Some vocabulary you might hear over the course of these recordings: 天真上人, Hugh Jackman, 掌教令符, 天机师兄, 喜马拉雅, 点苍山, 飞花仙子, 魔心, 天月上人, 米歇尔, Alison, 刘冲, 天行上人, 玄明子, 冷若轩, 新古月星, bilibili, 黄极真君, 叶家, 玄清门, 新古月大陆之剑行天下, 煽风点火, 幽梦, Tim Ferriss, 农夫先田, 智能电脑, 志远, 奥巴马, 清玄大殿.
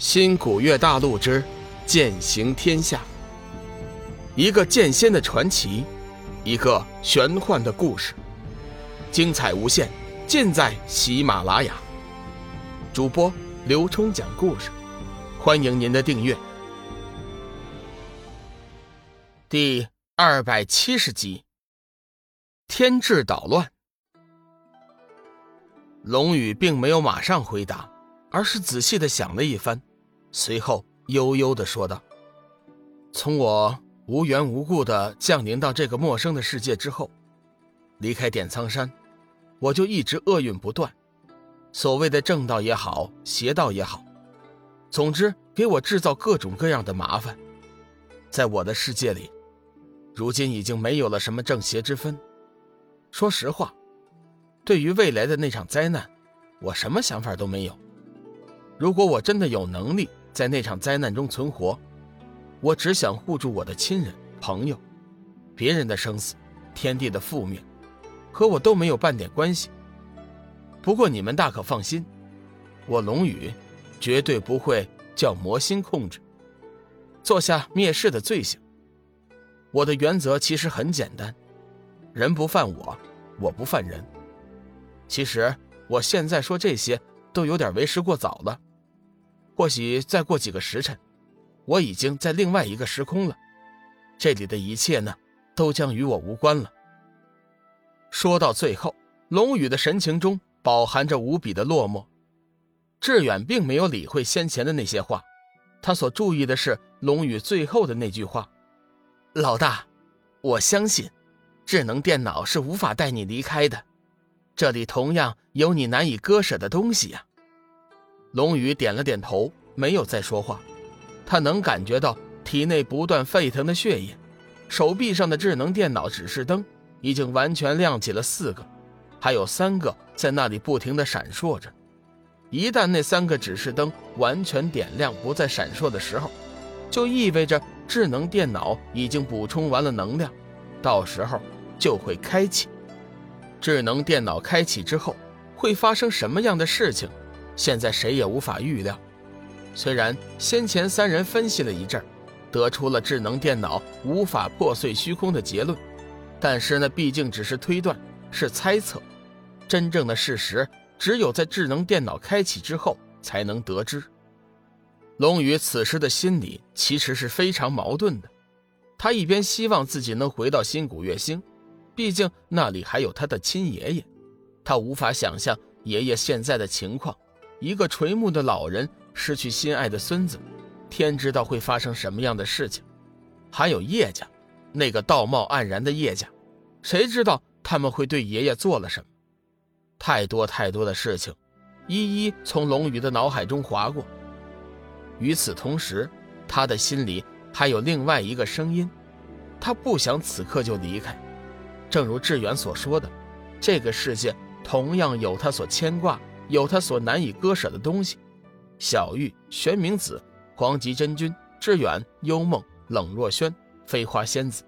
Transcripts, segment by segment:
新古月大陆之剑行天下，一个剑仙的传奇，一个玄幻的故事，精彩无限，尽在喜马拉雅。主播刘冲讲故事，欢迎您的订阅。第270集，天志捣乱。龙宇并没有马上回答，而是仔细地想了一番，随后悠悠地说道：从我无缘无故地降临到这个陌生的世界之后，离开点苍山，我就一直厄运不断，所谓的正道也好，邪道也好，总之给我制造各种各样的麻烦。在我的世界里，如今已经没有了什么正邪之分。说实话，对于未来的那场灾难，我什么想法都没有。如果我真的有能力在那场灾难中存活，我只想护住我的亲人朋友，别人的生死，天地的覆灭，和我都没有半点关系。不过你们大可放心，我龙宇绝对不会叫魔心控制，做下灭世的罪行。我的原则其实很简单，人不犯我，我不犯人。其实我现在说这些都有点为时过早了，或许再过几个时辰，我已经在另外一个时空了，这里的一切呢，都将与我无关了。说到最后，龙宇的神情中饱含着无比的落寞。志远并没有理会先前的那些话，他所注意的是龙宇最后的那句话：老大，我相信智能电脑是无法带你离开的，这里同样有你难以割舍的东西呀。龙宇点了点头，没有再说话。他能感觉到体内不断沸腾的血液，手臂上的智能电脑指示灯已经完全亮起了4个，还有3个在那里不停地闪烁着。一旦那3个指示灯完全点亮，不再闪烁的时候，就意味着智能电脑已经补充完了能量，到时候就会开启。智能电脑开启之后会发生什么样的事情，现在谁也无法预料。虽然先前3人分析了一阵，得出了智能电脑无法破碎虚空的结论，但是那毕竟只是推断，是猜测。真正的事实只有在智能电脑开启之后才能得知。龙宇此时的心里其实是非常矛盾的，他一边希望自己能回到新古月星，毕竟那里还有他的亲爷爷。他无法想象爷爷现在的情况，一个垂暮的老人失去心爱的孙子，天知道会发生什么样的事情。还有叶家，那个道貌岸然的叶家，谁知道他们会对爷爷做了什么。太多太多的事情一一从龙宇的脑海中划过。与此同时，他的心里还有另外一个声音，他不想此刻就离开。正如志远所说的，这个世界同样有他所牵挂，有他所难以割舍的东西。小玉、玄明子、黄极真君、志远、幽梦、冷若轩、飞花仙子，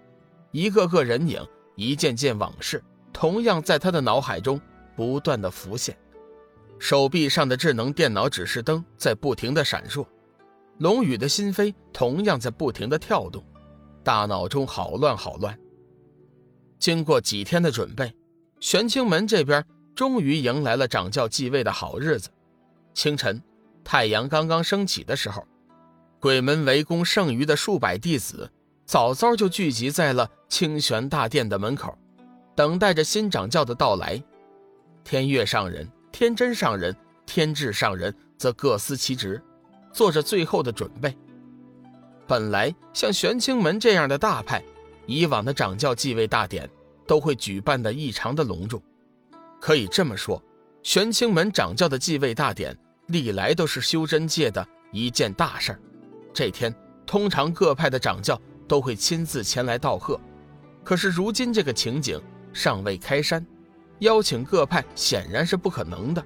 一个个人影，一件件往事，同样在他的脑海中不断的浮现。手臂上的智能电脑指示灯在不停的闪烁，龙宇的心扉同样在不停的跳动，大脑中好乱好乱。经过几天的准备，玄清门这边终于迎来了掌教继位的好日子。清晨，太阳刚刚升起的时候，鬼门围攻剩余的数百弟子早早就聚集在了清玄大殿的门口，等待着新掌教的到来。天月上人、天真上人、天智上人则各司其职，做着最后的准备。本来像玄清门这样的大派，以往的掌教继位大典都会举办得异常的隆重，可以这么说，玄清门掌教的继位大典历来都是修真界的一件大事儿。这天通常各派的掌教都会亲自前来道贺，可是如今这个情景尚未开山，邀请各派显然是不可能的，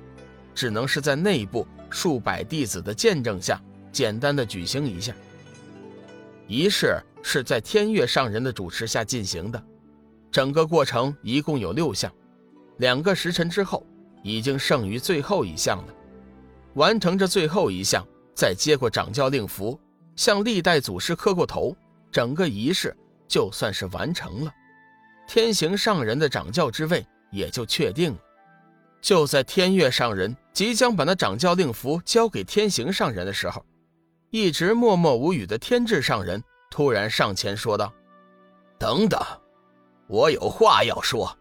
只能是在内部数百弟子的见证下简单的举行一下。仪式是在天月上人的主持下进行的，整个过程一共有6项，2个时辰之后已经剩余最后一项了。完成这最后一项，再接过掌教令符，向历代祖师磕过头，整个仪式就算是完成了，天行上人的掌教之位也就确定了。就在天月上人即将把那掌教令符交给天行上人的时候，一直默默无语的天智上人突然上前说道：“等等，我有话要说。”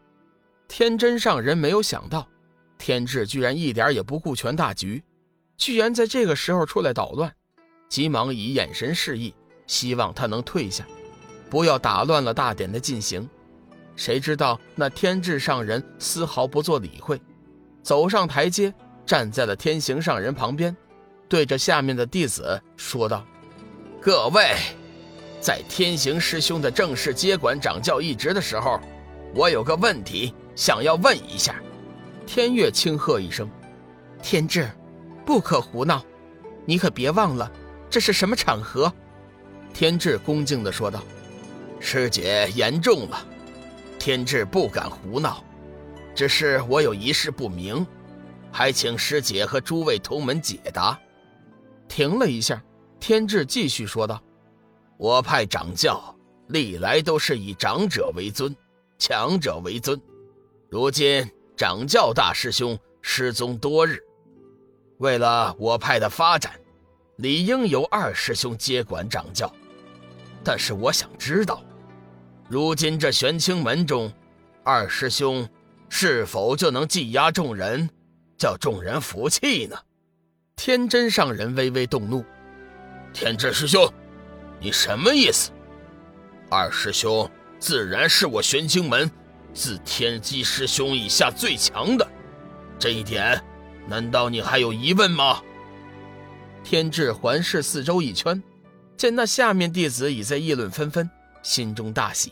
天真上人没有想到，天智居然一点也不顾全大局，居然在这个时候出来捣乱，急忙以眼神示意，希望他能退下，不要打乱了大典的进行。谁知道那天智上人丝毫不做理会，走上台阶，站在了天行上人旁边，对着下面的弟子说道：“各位，在天行师兄的正式接管掌教一职的时候，我有个问题想要问一下。”天月轻喝一声：“天智，不可胡闹，你可别忘了这是什么场合。”天智恭敬地说道：“师姐言重了，天智不敢胡闹，只是我有一事不明，还请师姐和诸位同门解答。”停了一下，天智继续说道：“我派掌教历来都是以长者为尊，强者为尊，如今掌教大师兄失踪多日，为了我派的发展，理应由二师兄接管掌教。但是我想知道，如今这玄清门中，二师兄是否就能技压众人，叫众人服气呢？”天真上人微微动怒：“天真师兄，你什么意思？二师兄自然是我玄清门自天机师兄以下最强的，这一点难道你还有疑问吗？”天智环视四周一圈，见那下面弟子已在议论纷纷，心中大喜，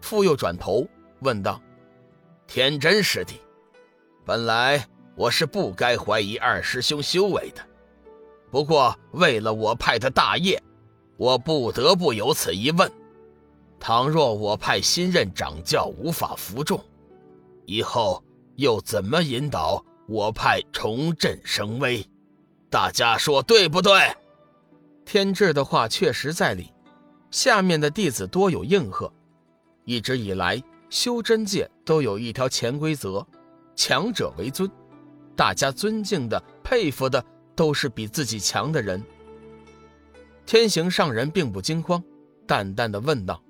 复又转头问道：“天真师弟，本来我是不该怀疑二师兄修为的，不过为了我派的大业，我不得不有此一问。倘若我派新任掌教无法服众，以后又怎么引导我派重振声威？大家说对不对？”天智的话确实在理，下面的弟子多有应和。一直以来，修真界都有一条潜规则，强者为尊，大家尊敬的、佩服的都是比自己强的人。天行上人并不惊慌，淡淡的问道：“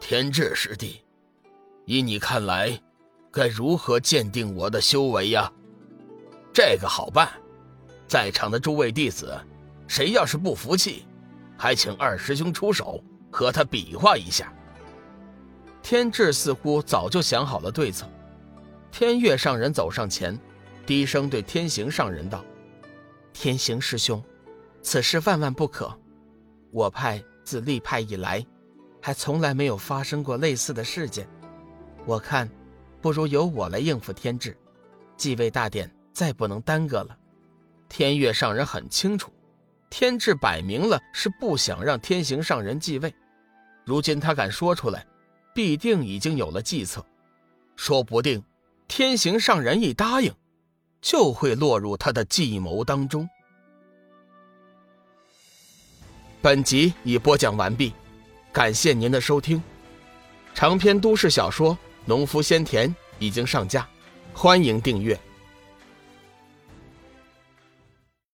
天智师弟，依你看来，该如何鉴定我的修为呀？”这个好办，在场的诸位弟子，谁要是不服气，还请二师兄出手和他比划一下。天智似乎早就想好了对策，天月上人走上前，低声对天行上人道：“天行师兄，此事万万不可，我派自立派以来，还从来没有发生过类似的事件，我看不如由我来应付天智，继位大典再不能耽搁了。”天月上人很清楚，天智摆明了是不想让天行上人继位，如今他敢说出来，必定已经有了计策，说不定天行上人一答应，就会落入他的计谋当中。本集已播讲完毕，感谢您的收听。长篇都市小说《农夫先田》已经上架，欢迎订阅。